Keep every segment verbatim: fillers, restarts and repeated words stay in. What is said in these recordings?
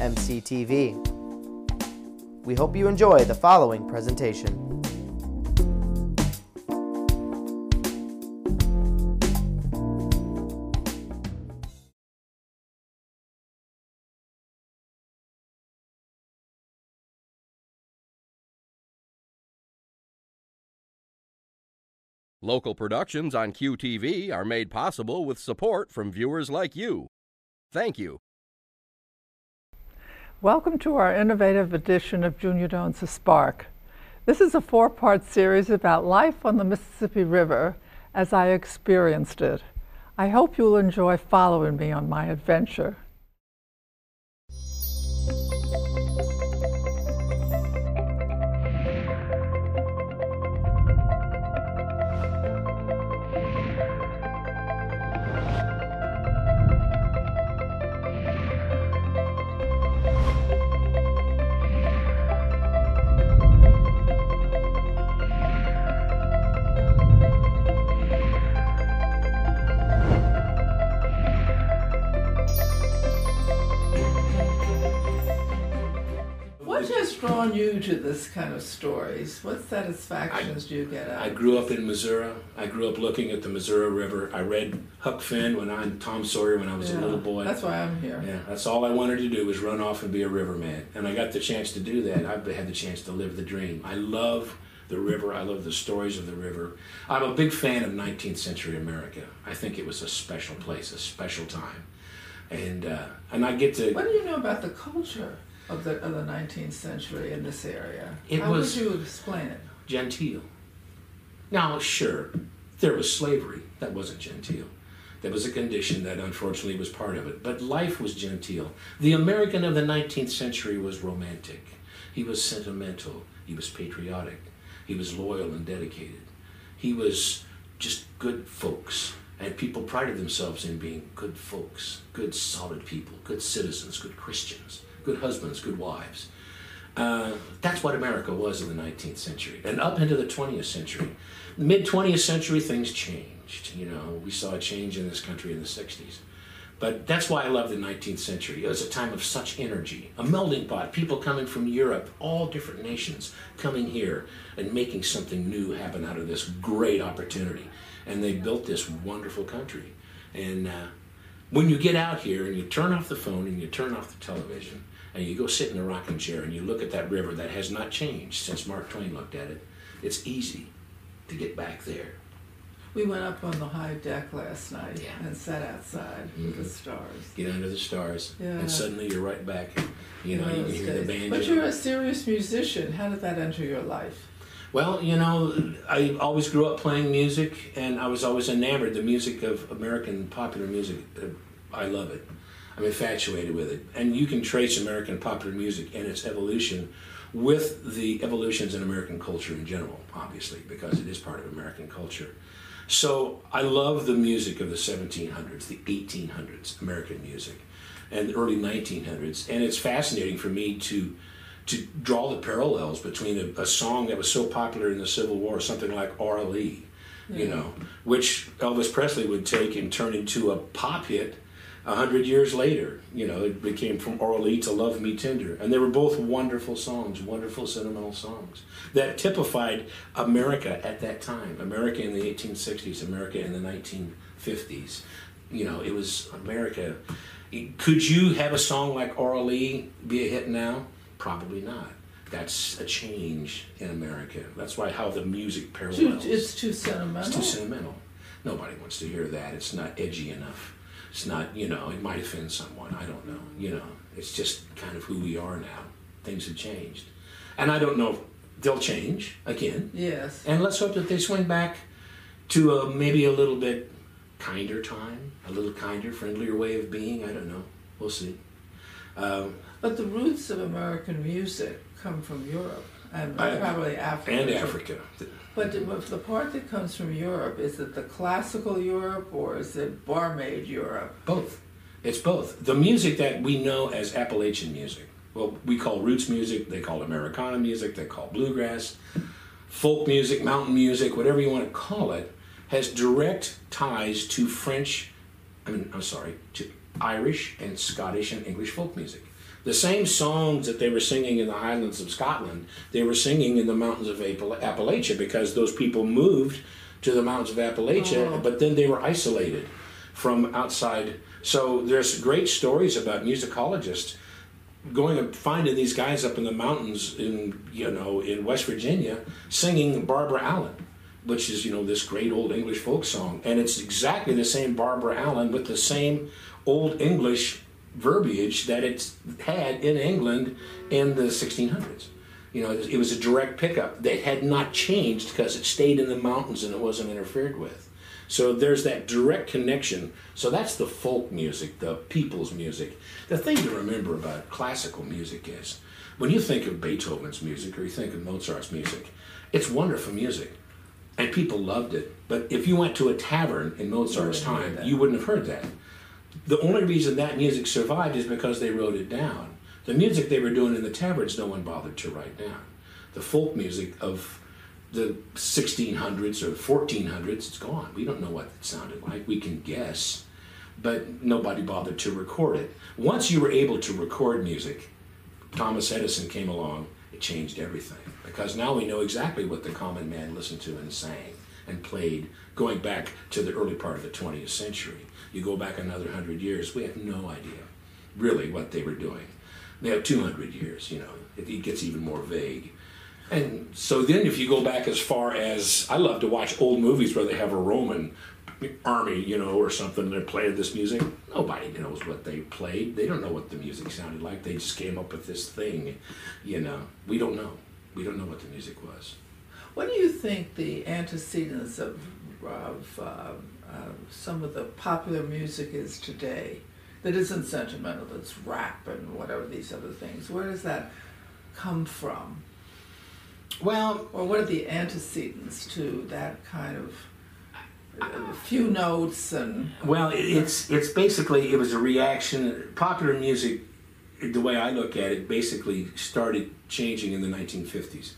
m c t v. We hope you enjoy the following presentation. Local productions on Q T V are made possible with support from viewers like you. Thank you. Welcome to our innovative edition of Junia Doan's The Spark. This is a four-part series about life on the Mississippi River as I experienced it. I hope you'll enjoy following me on my adventure. Drawn you to this kind of stories? What satisfactions I, do you get out? I grew up in Missouri. I grew up looking at the Missouri River. I read Huck Finn when I and Tom Sawyer when I was yeah, a little boy. That's why I'm here. Yeah, that's all I wanted to do was run off and be a river man, and I got the chance to do that. I've had the chance to live the dream. I love the river. I love the stories of the river. I'm a big fan of nineteenth century America. I think it was a special place, a special time, and uh, and I get to. What do you know about the culture of the, of the nineteenth century in this area? It How was would you explain it? Genteel. Now, sure, there was slavery. That wasn't genteel. There was a condition that unfortunately was part of it. But life was genteel. The American of the nineteenth century was romantic. He was sentimental. He was patriotic. He was loyal and dedicated. He was just good folks. And people prided themselves in being good folks, good solid people, good citizens, good Christians, good husbands, good wives. Uh, that's what America was in the nineteenth century. And up into the twentieth century, mid twentieth century, things changed. You know, we saw a change in this country in the sixties. But that's why I love the nineteenth century. It was a time of such energy, a melting pot, people coming from Europe, all different nations coming here and making something new happen out of this great opportunity. And they built this wonderful country. And uh, when you get out here and you turn off the phone and you turn off the television, and you go sit in a rocking chair and you look at that river that has not changed since Mark Twain looked at it, it's easy to get back there. We went up on the high deck last night yeah. and sat outside mm-hmm. with the stars. Get under the stars, yeah. and suddenly you're right back. You know, you can hear the banjo. But you're a serious musician. How did that enter your life? Well, you know, I always grew up playing music, and I was always enamored the music of American popular music. I love it. I'm infatuated with it. And you can trace American popular music and its evolution with the evolutions in American culture in general, obviously, because it is part of American culture. So I love the music of the seventeen hundreds, the eighteen hundreds, American music, and the early nineteen hundreds. And it's fascinating for me to to draw the parallels between a, a song that was so popular in the Civil War, something like Aura Lee, you yeah. know, which Elvis Presley would take and turn into a pop hit a hundred years later. You know, it became from Aura Lee to Love Me Tender. And they were both wonderful songs, wonderful sentimental songs that typified America at that time. America in the eighteen sixties, America in the nineteen fifties. You know, it was America. Could you have a song like Aura Lee be a hit now? Probably not. That's a change in America. That's why how the music parallels. It's too sentimental. It's too sentimental. Nobody wants to hear that. It's not edgy enough. It's not, you know, it might offend someone, I don't know, you know. It's just kind of who we are now. Things have changed. And I don't know if they'll change again. Yes. And let's hope that they swing back to a, maybe a little bit kinder time, a little kinder, friendlier way of being. I don't know. We'll see. Um, But the roots of American music come from Europe and I, probably Africa. And Africa. But the part that comes from Europe, is it the classical Europe or is it barmaid Europe? Both. It's both. The music that we know as Appalachian music, well, we call roots music, they call Americana music, they call bluegrass, folk music, mountain music, whatever you want to call it, has direct ties to French, I mean, I'm sorry, to Irish and Scottish and English folk music. The same songs that they were singing in the Highlands of Scotland, they were singing in the mountains of Appalachia because those people moved to the mountains of Appalachia, oh. but then they were isolated from outside. So there's great stories about musicologists going and finding these guys up in the mountains in, you know, in West Virginia singing Barbara Allen, which is, you know, this great old English folk song. And it's exactly the same Barbara Allen with the same old English verbiage that it's had in England in the sixteen hundreds. You know, it was a direct pickup that had not changed because it stayed in the mountains and it wasn't interfered with. So there's that direct connection. So that's the folk music, the people's music. The thing to remember about classical music is, when you think of Beethoven's music or you think of Mozart's music, it's wonderful music, and people loved it. But if you went to a tavern in Mozart's time, you wouldn't have heard that. The only reason that music survived is because they wrote it down. The music they were doing in the taverns, no one bothered to write down. The folk music of the sixteen hundreds or fourteen hundreds, it's gone. We don't know what it sounded like. We can guess, but nobody bothered to record it. Once you were able to record music, Thomas Edison came along, it changed everything, because now we know exactly what the common man listened to and sang and played, going back to the early part of the twentieth century. You go back another hundred years, we have no idea really what they were doing. They have two hundred years, you know, it gets even more vague. And so then if you go back as far as, I love to watch old movies where they have a Roman army, you know, or something, that played this music. Nobody knows what they played. They don't know what the music sounded like. They just came up with this thing, you know. We don't know. We don't know what the music was. What do you think the antecedents of, of uh, uh, some of the popular music is today that isn't sentimental, that's rap and whatever these other things? Where does that come from? Well, or what are the antecedents to that kind of uh, few notes and? Well, it's it's basically, it was a reaction. Popular music, the way I look at it, basically started changing in the nineteen fifties.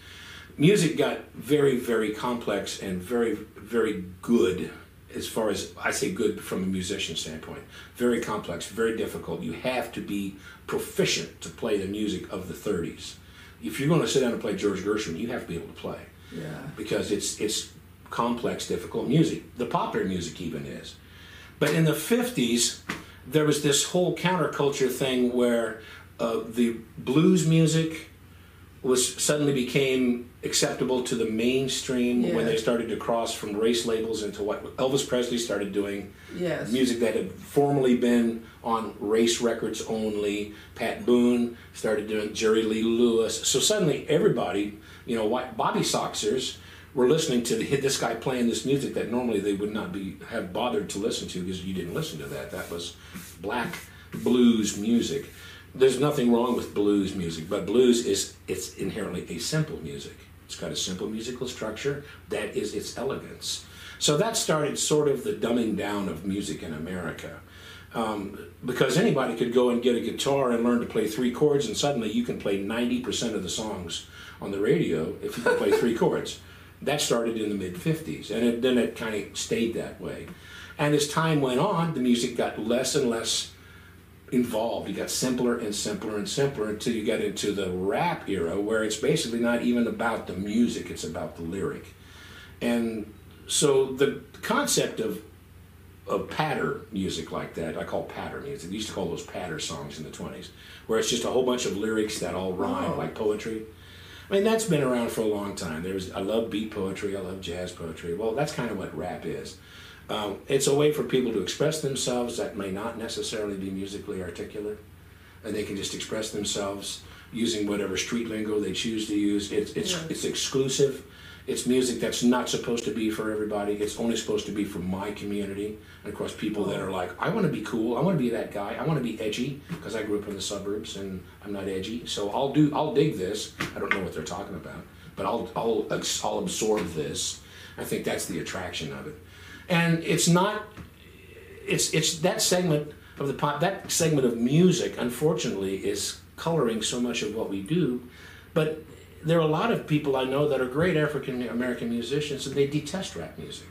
Music got very, very complex and very, very good, as far as, I say good from a musician standpoint. Very complex, very difficult. You have to be proficient to play the music of the thirties. If you're going to sit down and play George Gershwin, you have to be able to play, yeah, because it's it's complex, difficult music. The popular music even is. But in the fifties, there was this whole counterculture thing where uh, the blues music was suddenly became acceptable to the mainstream, yeah, when they started to cross from race labels into what Elvis Presley started doing. Yes. Music that had formerly been on race records only. Pat Boone started doing Jerry Lee Lewis. So suddenly everybody, you know, Bobby Soxers were listening to this guy playing this music that normally they would not be have bothered to listen to, because you didn't listen to that. That was black blues music. There's nothing wrong with blues music, but blues is it's inherently a simple music. It's got a simple musical structure. That is its elegance. So that started sort of the dumbing down of music in America, um, because anybody could go and get a guitar and learn to play three chords, and suddenly you can play ninety percent of the songs on the radio if you can play three chords. That started in the mid fifties, and it, then it kind of stayed that way. And as time went on, the music got less and less involved. You got simpler and simpler and simpler until you get into the rap era, where it's basically not even about the music, it's about the lyric. And so the concept of of patter music like that, I call patter music. They used to call those patter songs in the twenties, where it's just a whole bunch of lyrics that all rhyme, oh, like poetry. I mean, that's been around for a long time. There's, I love beat poetry, I love jazz poetry. Well, that's kind of what rap is. Um, it's a way for people to express themselves that may not necessarily be musically articulate, and they can just express themselves using whatever street lingo they choose to use. It's it's, yes. it's exclusive. It's music that's not supposed to be for everybody. It's only supposed to be for my community. And of course, people that are like, I want to be cool. I want to be that guy. I want to be edgy, because I grew up in the suburbs and I'm not edgy. So I'll do, I'll dig this. I don't know what they're talking about, but I'll, I'll, I'll absorb this. I think that's the attraction of it. And it's not, it's, it's that segment of the pop, that segment of music, unfortunately, is coloring so much of what we do. But there are a lot of people I know that are great African American musicians, and they detest rap music,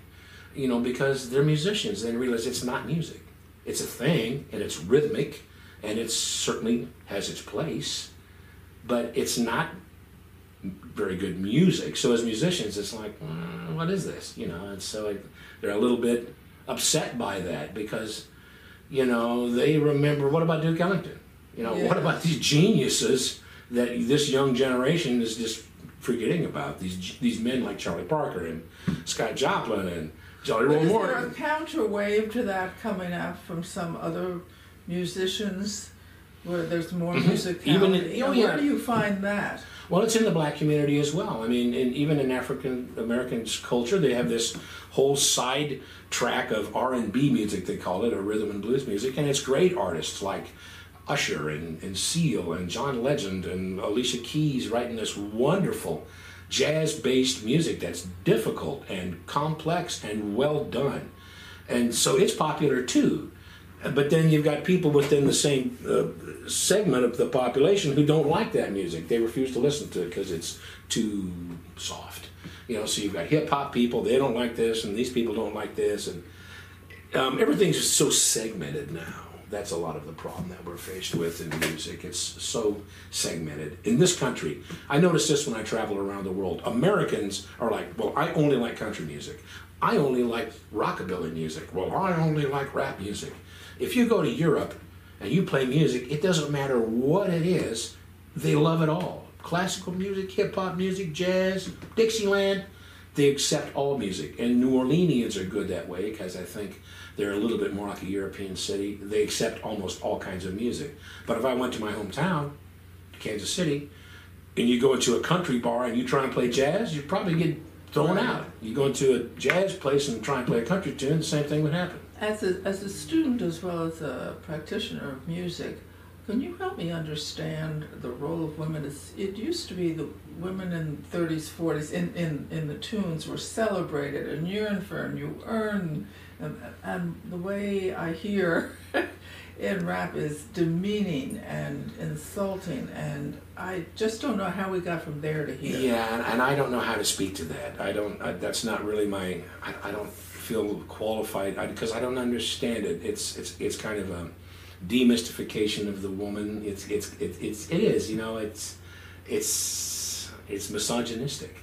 you know, because they're musicians. They realize it's not music. It's a thing, and it's rhythmic, and it certainly has its place, but it's not very good music. So as musicians, it's like, mm, what is this? You know, and so it, they're a little bit upset by that, because, you know, they remember, what about Duke Ellington? You know, yeah. What about these geniuses that this young generation is just forgetting about, these these men like Charlie Parker and Scott Joplin and Jelly Roll Morton? Is there a counterwave to that coming up from some other musicians where there's more music? Even in, you know, where yeah. do you find that? Well, it's in the black community as well. I mean, in, even in African American culture, they have this whole side track of R and B music, they call it, or rhythm and blues music, and it's great artists like Usher and, and Seal and John Legend and Alicia Keys writing this wonderful jazz-based music that's difficult and complex and well done. And so it's popular too. But then you've got people within the same uh, segment of the population who don't like that music. They refuse to listen to it because it's too soft. You know, so you've got hip-hop people, they don't like this, and these people don't like this. And um, everything's just so segmented now. That's a lot of the problem that we're faced with in music. It's so segmented. In this country, I notice this when I travel around the world. Americans are like, well, I only like country music. I only like rockabilly music. Well, I only like rap music. If you go to Europe and you play music, it doesn't matter what it is, they love it all. Classical music, hip-hop music, jazz, Dixieland, they accept all music. And New Orleanians are good that way, because I think they're a little bit more like a European city. They accept almost all kinds of music. But if I went to my hometown, Kansas City, and you go into a country bar and you try and play jazz, you'd probably get thrown out. You go into a jazz place and try and play a country tune, the same thing would happen. As a, as a student as well as a practitioner of music, can you help me understand the role of women? It's, it used to be the women in the thirties, forties, in, in, in the tunes were celebrated and yearned for, and you earn. And, and the way I hear in rap is demeaning and insulting, and I just don't know how we got from there to here. Yeah, and, and I don't know how to speak to that. I don't, I, that's not really my, I, I don't feel qualified, because I, I don't understand it. It's, it's, it's kind of a demystification of the woman. It's it's it, it's it is, you know, it's it's it's misogynistic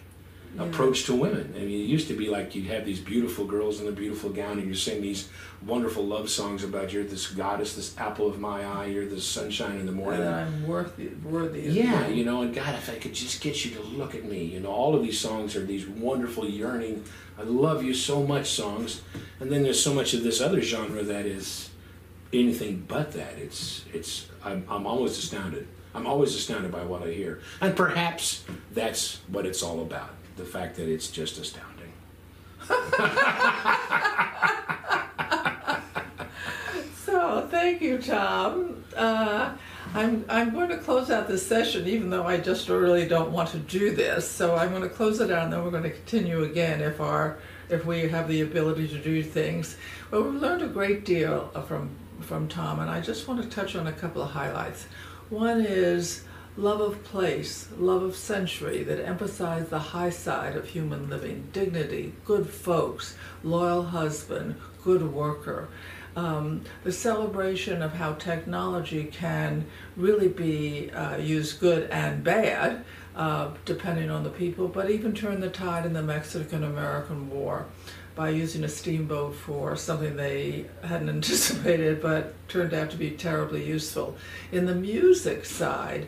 yeah. approach to women. I mean, it used to be like you'd have these beautiful girls in a beautiful gown, and you sing these wonderful love songs about you're this goddess, this apple of my eye, you're the sunshine in the morning. And I'm worthy, worthy. Yeah, you know, and God, if I could just get you to look at me, you know, all of these songs are these wonderful yearning, I love you so much songs, and then there's so much of this other genre that is anything but that. It's it's I'm, I'm always astounded. I'm always astounded by what I hear, and perhaps that's what it's all about, the fact that it's just astounding. So thank you, Tom. uh, I'm, I'm going to close out this session, even though I just really don't want to do this, so I'm going to close it out, and then we're going to continue again if our if we have the ability to do things. Well, we've learned a great deal from from Tom, and I just want to touch on a couple of highlights. One is love of place, love of century, that emphasized the high side of human living, dignity, good folks, loyal husband, good worker. Um, the celebration of how technology can really be uh, used good and bad, Uh, depending on the people, but even turned the tide in the Mexican-American War by using a steamboat for something they hadn't anticipated, but turned out to be terribly useful. In the music side,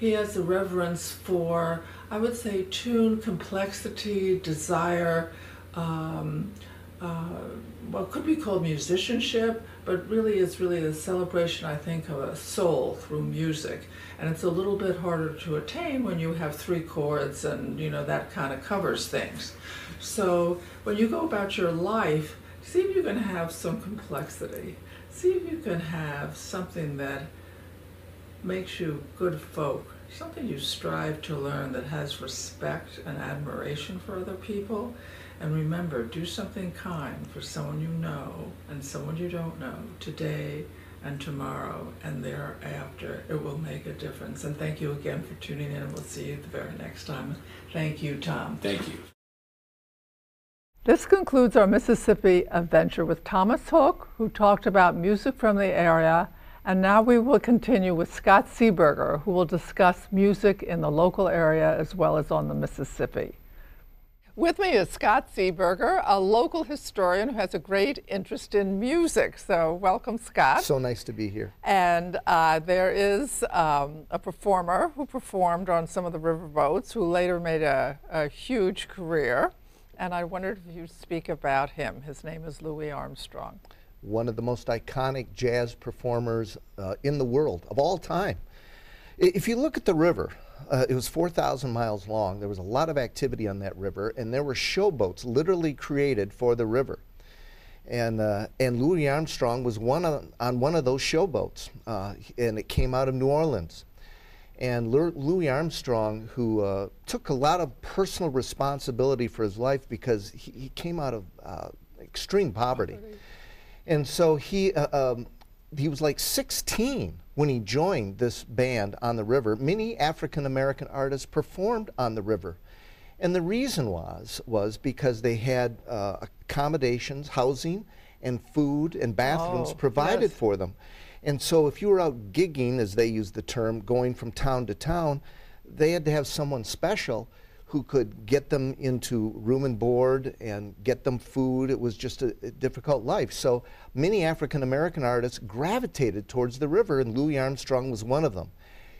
he has a reverence for, I would say, tune, complexity, desire, um, uh, what could be called musicianship, but really it's really the celebration, I think, of a soul through music. And it's a little bit harder to attain when you have three chords and, you know, that kind of covers things. So when you go about your life, see if you can have some complexity. See if you can have something that makes you good folk, something you strive to learn that has respect and admiration for other people. And remember, do something kind for someone you know and someone you don't know today and tomorrow and thereafter. It will make a difference. And thank you again for tuning in. We'll see you the very next time. Thank you, Tom. Thank you. This concludes our Mississippi adventure with Thomas Hook, who talked about music from the area. And now we will continue with Scott Seberger, who will discuss music in the local area as well as on the Mississippi. With me is Scott Seberger, a local historian who has a great interest in music. So welcome, Scott. So nice to be here. And uh, there is um, a performer who performed on some of the riverboats who later made a, a huge career. And I wondered if you'd speak about him. His name is Louis Armstrong. One of the most iconic jazz performers uh, in the world of all time. If you look at the river, Uh, it was four thousand miles long. There was a lot of activity on that river, and there were showboats literally created for the river. And, uh, and Louis Armstrong was one of, on one of those showboats, uh, and it came out of New Orleans. And Louis Armstrong, who uh, took a lot of personal responsibility for his life because he, he came out of uh, extreme poverty. poverty. And so he, uh, um, he was like sixteen when he joined this band on the river. Many African-American artists performed on the river. And the reason was, was because they had uh, accommodations, housing, and food and bathrooms oh, provided yes. for them. And so if you were out gigging, as they use the term, going from town to town, they had to have someone special who could get them into room and board and get them food. It was just a, a difficult life. So many African-American artists gravitated towards the river, and Louis Armstrong was one of them.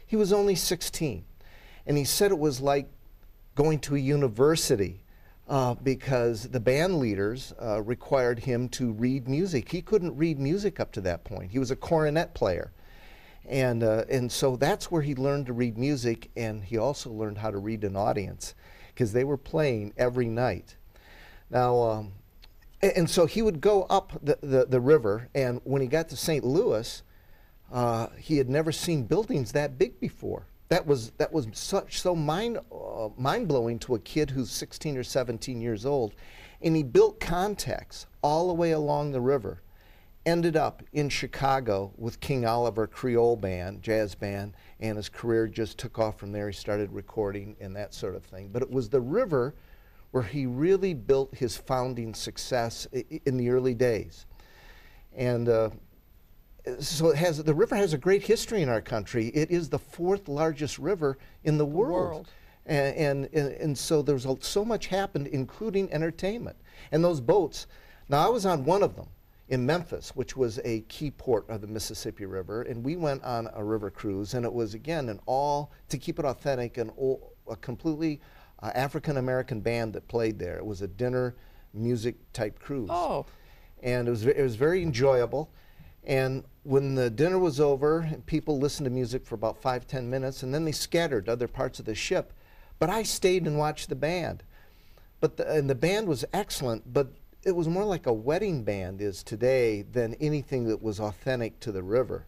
He was only sixteen, and he said it was like going to a university uh, because the band leaders uh, required him to read music. He couldn't read music up to that point. He was a cornet player. And, uh, and so that's where he learned to read music, and he also learned how to read an audience because they were playing every night. Now, um, and, and so he would go up the, the, the river, and when he got to Saint Louis, uh, he had never seen buildings that big before. That was, that was such, so mind, uh, mind-blowing to a kid who's sixteen or seventeen years old. And he built contacts all the way along the river. Ended up in Chicago with King Oliver Creole Band, jazz band, and his career just took off from there. He started recording and that sort of thing. But it was the river where he really built his founding success in the early days. And uh, so it has, the river has a great history in our country. It is the fourth largest river in the, the world. world. And, and, and so there's a, so much happened, including entertainment. And those boats, now I was on one of them in Memphis, which was a key port of the Mississippi River, and we went on a river cruise, and it was again an all, to keep it authentic, an all, a completely uh, African-American band that played there. It was a dinner music type cruise. Oh. And it was, it was very enjoyable, and when the dinner was over, people listened to music for about five, ten minutes, and then they scattered to other parts of the ship, but I stayed and watched the band. But the, and the band was excellent, but it was more like a wedding band is today than anything that was authentic to the river.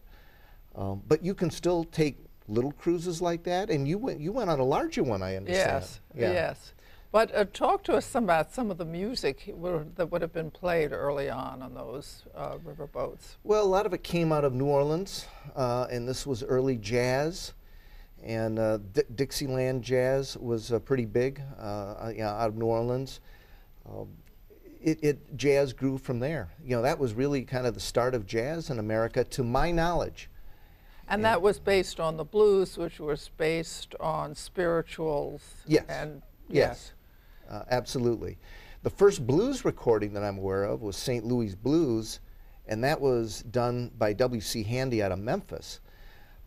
Um, but you can still take little cruises like that, and you went you went on a larger one, I understand. Yes, yeah. yes. But uh, talk to us some about some of the music that would have been played early on on those uh, river boats. Well, a lot of it came out of New Orleans, uh, and this was early jazz, and uh, Dixieland jazz was uh, pretty big uh, you know, out of New Orleans. Uh, It, it jazz grew from there. You know, that was really kind of the start of jazz in America, to my knowledge. And, and that was based on the blues, which was based on spirituals. Yes. And yes, yes. Uh, absolutely. The first blues recording that I'm aware of was Saint Louis Blues, and that was done by W C Handy out of Memphis.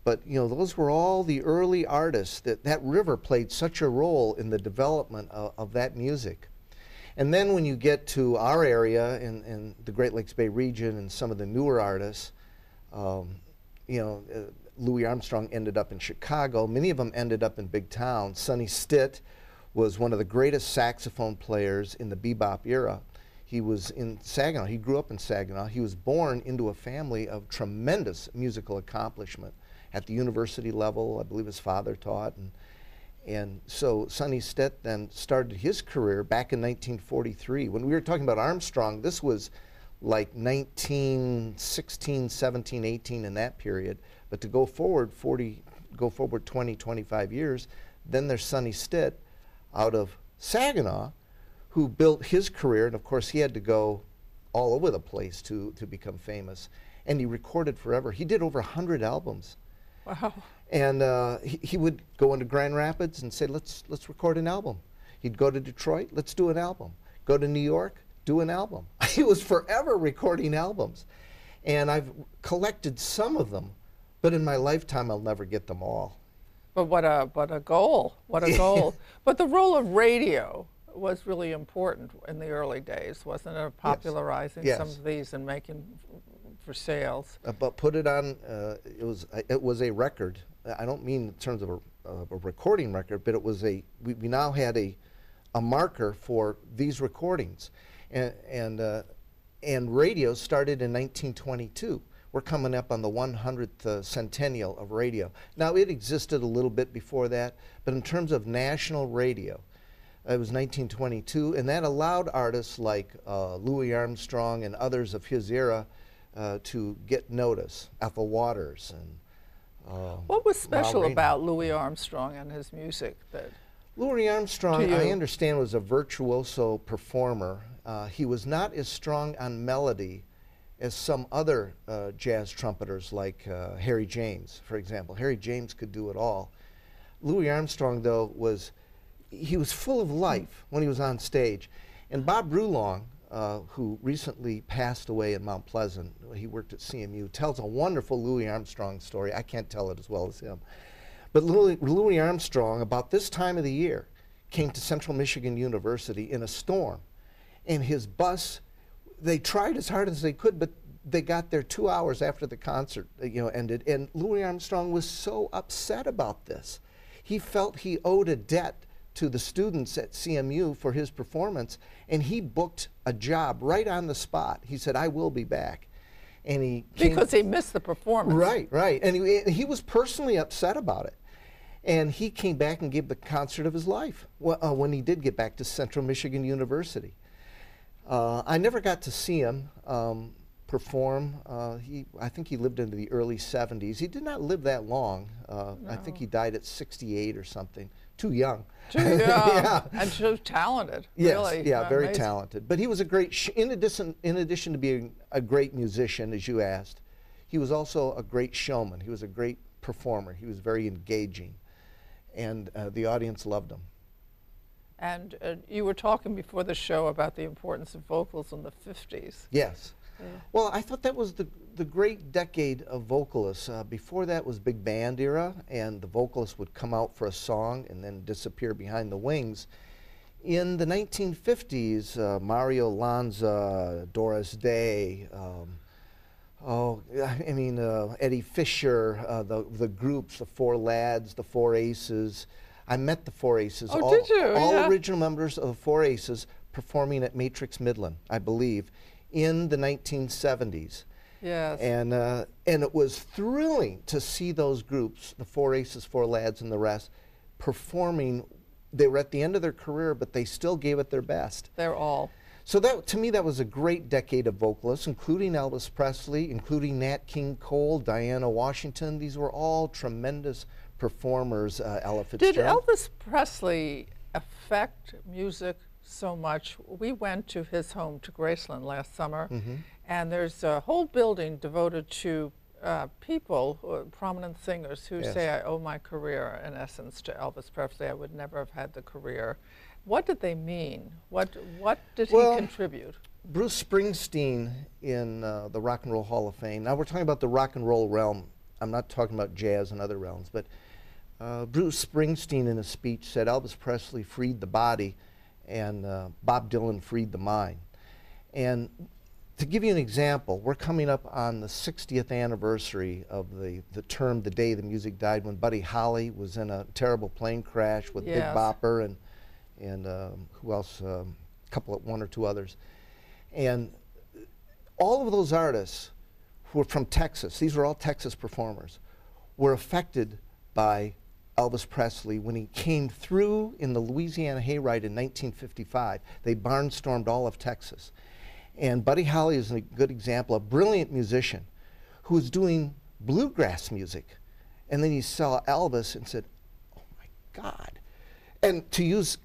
But you know, those were all the early artists that that river played such a role in the development of, of that music. And then when you get to our area in, in the Great Lakes Bay region and some of the newer artists, um, you know, uh, Louis Armstrong ended up in Chicago. Many of them ended up in big towns. Sonny Stitt was one of the greatest saxophone players in the bebop era. He was in Saginaw. He grew up in Saginaw. He was born into a family of tremendous musical accomplishment at the university level. I believe his father taught. And, and so Sonny Stitt then started his career back in nineteen forty-three. When we were talking about Armstrong, this was like nineteen sixteen, seventeen, eighteen in that period. But to go forward forty, go forward twenty, twenty-five years, then there's Sonny Stitt out of Saginaw, who built his career, and of course he had to go all over the place to, to become famous. And he recorded forever. He did over one hundred albums. Wow. And uh, he, he would go into Grand Rapids and say, let's, let's record an album. He'd go to Detroit, let's do an album. Go to New York, do an album. He was forever recording albums. And I've collected some of them, but in my lifetime I'll never get them all. But what a, what a goal, what a goal. But the role of radio was really important in the early days, wasn't it? Popularizing yes. Yes. some of these and making for sales. Uh, but put it on, uh, it was uh, it was a record. I don't mean in terms of a, uh, a recording record, but it was a, we, we now had a a marker for these recordings. And, and, uh, and radio started in nineteen twenty-two. We're coming up on the one hundredth uh, centennial of radio. Now it existed a little bit before that, but in terms of national radio, it was nineteen twenty-two, and that allowed artists like uh, Louis Armstrong and others of his era uh, to get notice. Ethel Waters and uh, what was special about Louis Armstrong and his music? That Louis Armstrong, I understand, was a virtuoso performer. Uh, he was not as strong on melody as some other uh, jazz trumpeters, like uh, Harry James, for example. Harry James could do it all. Louis Armstrong, though, was he was full of life when he was on stage. And Bob Rulong, uh, who recently passed away in Mount Pleasant, he worked at C M U, tells a wonderful Louis Armstrong story. I can't tell it as well as him. But Louis, Louis Armstrong, about this time of the year, came to Central Michigan University in a storm. And his bus, they tried as hard as they could, but they got there two hours after the concert you know, ended. And Louis Armstrong was so upset about this. He felt he owed a debt to the students at C M U for his performance, and he booked a job right on the spot. He said, I will be back. And he because he missed the performance. Right, right. And he, and he was personally upset about it. And he came back and gave the concert of his life well, uh, when he did get back to Central Michigan University. Uh, I never got to see him um, perform. Uh, he, I think he lived into the early seventies. He did not live that long. Uh, no. I think he died at sixty-eight or something. Too young. Too young. Yeah. And so talented. Yes, really. Yeah, very amazing. Talented. But he was a great, sh in, addition, in addition to being a great musician, as you asked, he was also a great showman. He was a great performer. He was very engaging. And uh, the audience loved him. And uh, you were talking before the show about the importance of vocals in the fifties. Yes. Yeah. Well, I thought that was the, the great decade of vocalists. Uh, before that was big band era, and the vocalist would come out for a song and then disappear behind the wings. In the nineteen fifties, uh, Mario Lanza, Doris Day, um, oh, I mean, uh, Eddie Fisher, uh, the, the groups, the Four Lads, the Four Aces. I met the Four Aces. Oh, all, did you? All yeah. Original members of the Four Aces performing at Matrix Midland, I believe, in the nineteen seventies. Yes. And, uh, and it was thrilling to see those groups, the Four Aces, Four Lads, and the rest, performing. They were at the end of their career, but they still gave it their best. They're all. So that, to me, that was a great decade of vocalists, including Elvis Presley, including Nat King Cole, Diana Washington. These were all tremendous performers, uh, Ella Fitzgerald. Did Elvis Presley affect music so much? We went to his home, to Graceland, last summer, mm-hmm. and there's a whole building devoted to uh, people, uh, prominent singers, who yes. say, I owe my career, in essence, to Elvis Presley. I would never have had the career. What did they mean? What, what did well, he contribute? Bruce Springsteen in uh, the Rock and Roll Hall of Fame. Now, we're talking about the rock and roll realm. I'm not talking about jazz and other realms, but uh, Bruce Springsteen in a speech said, Elvis Presley freed the body and uh, Bob Dylan freed the mind. And to give you an example, we're coming up on the sixtieth anniversary of the, the term, the day the music died, when Buddy Holly was in a terrible plane crash with yes. Big Bopper and, and um, who else, um, a couple of one or two others. And all of those artists who were from Texas, these were all Texas performers, were affected by Elvis Presley when he came through in the Louisiana Hayride in nineteen fifty-five. They barnstormed all of Texas. And Buddy Holly is a good example, a brilliant musician who was doing bluegrass music. And then he saw Elvis and said, oh my God. And to use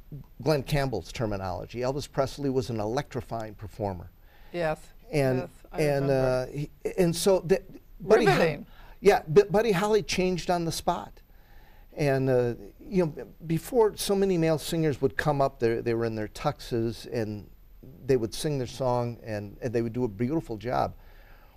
Glenn Campbell's terminology, Elvis Presley was an electrifying performer. Yes. And yes, I and uh, he, and so that Buddy Holly, yeah, Buddy Holly changed on the spot. And uh, you know, before so many male singers would come up, they they were in their tuxes and they would sing their song, and, and they would do a beautiful job.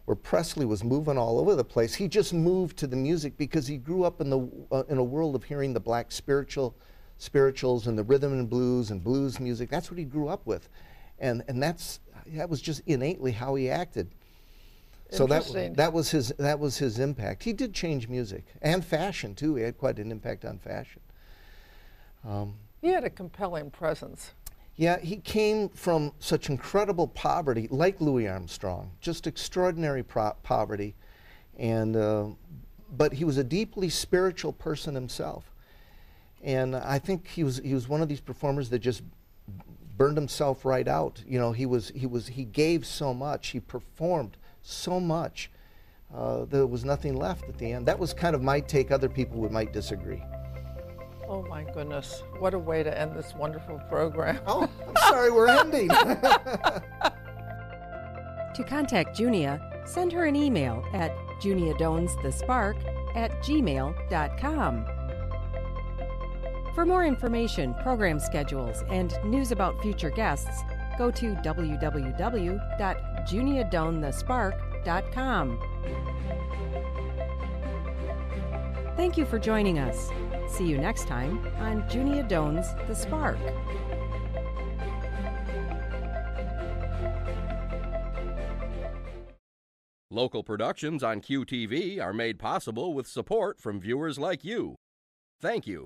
Where Presley was moving all over the place, he just moved to the music because he grew up in the uh, in a world of hearing the black spiritual spirituals and the rhythm and blues and blues music. That's what he grew up with, and and that's that was just innately how he acted. So that that was his that was his impact. He did change music and fashion too. He had quite an impact on fashion. Um, he had a compelling presence. Yeah, he came from such incredible poverty, like Louis Armstrong, just extraordinary pro poverty, and uh, but he was a deeply spiritual person himself, and I think he was he was one of these performers that just burned himself right out. You know, he was he was he gave so much, he performed so much, uh, there was nothing left at the end. That was kind of my take. Other people would might disagree. Oh my goodness, what a way to end this wonderful program. Oh, I'm sorry, we're ending. To contact Junia, send her an email at junia doans the spark at gmail dot com. For more information, program schedules, and news about future guests, go to w w w dot junia doan the spark dot com. Thank you for joining us. See you next time on Junia Doan's The Spark. Local productions on Q T V are made possible with support from viewers like you. Thank you.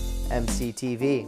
M C T V.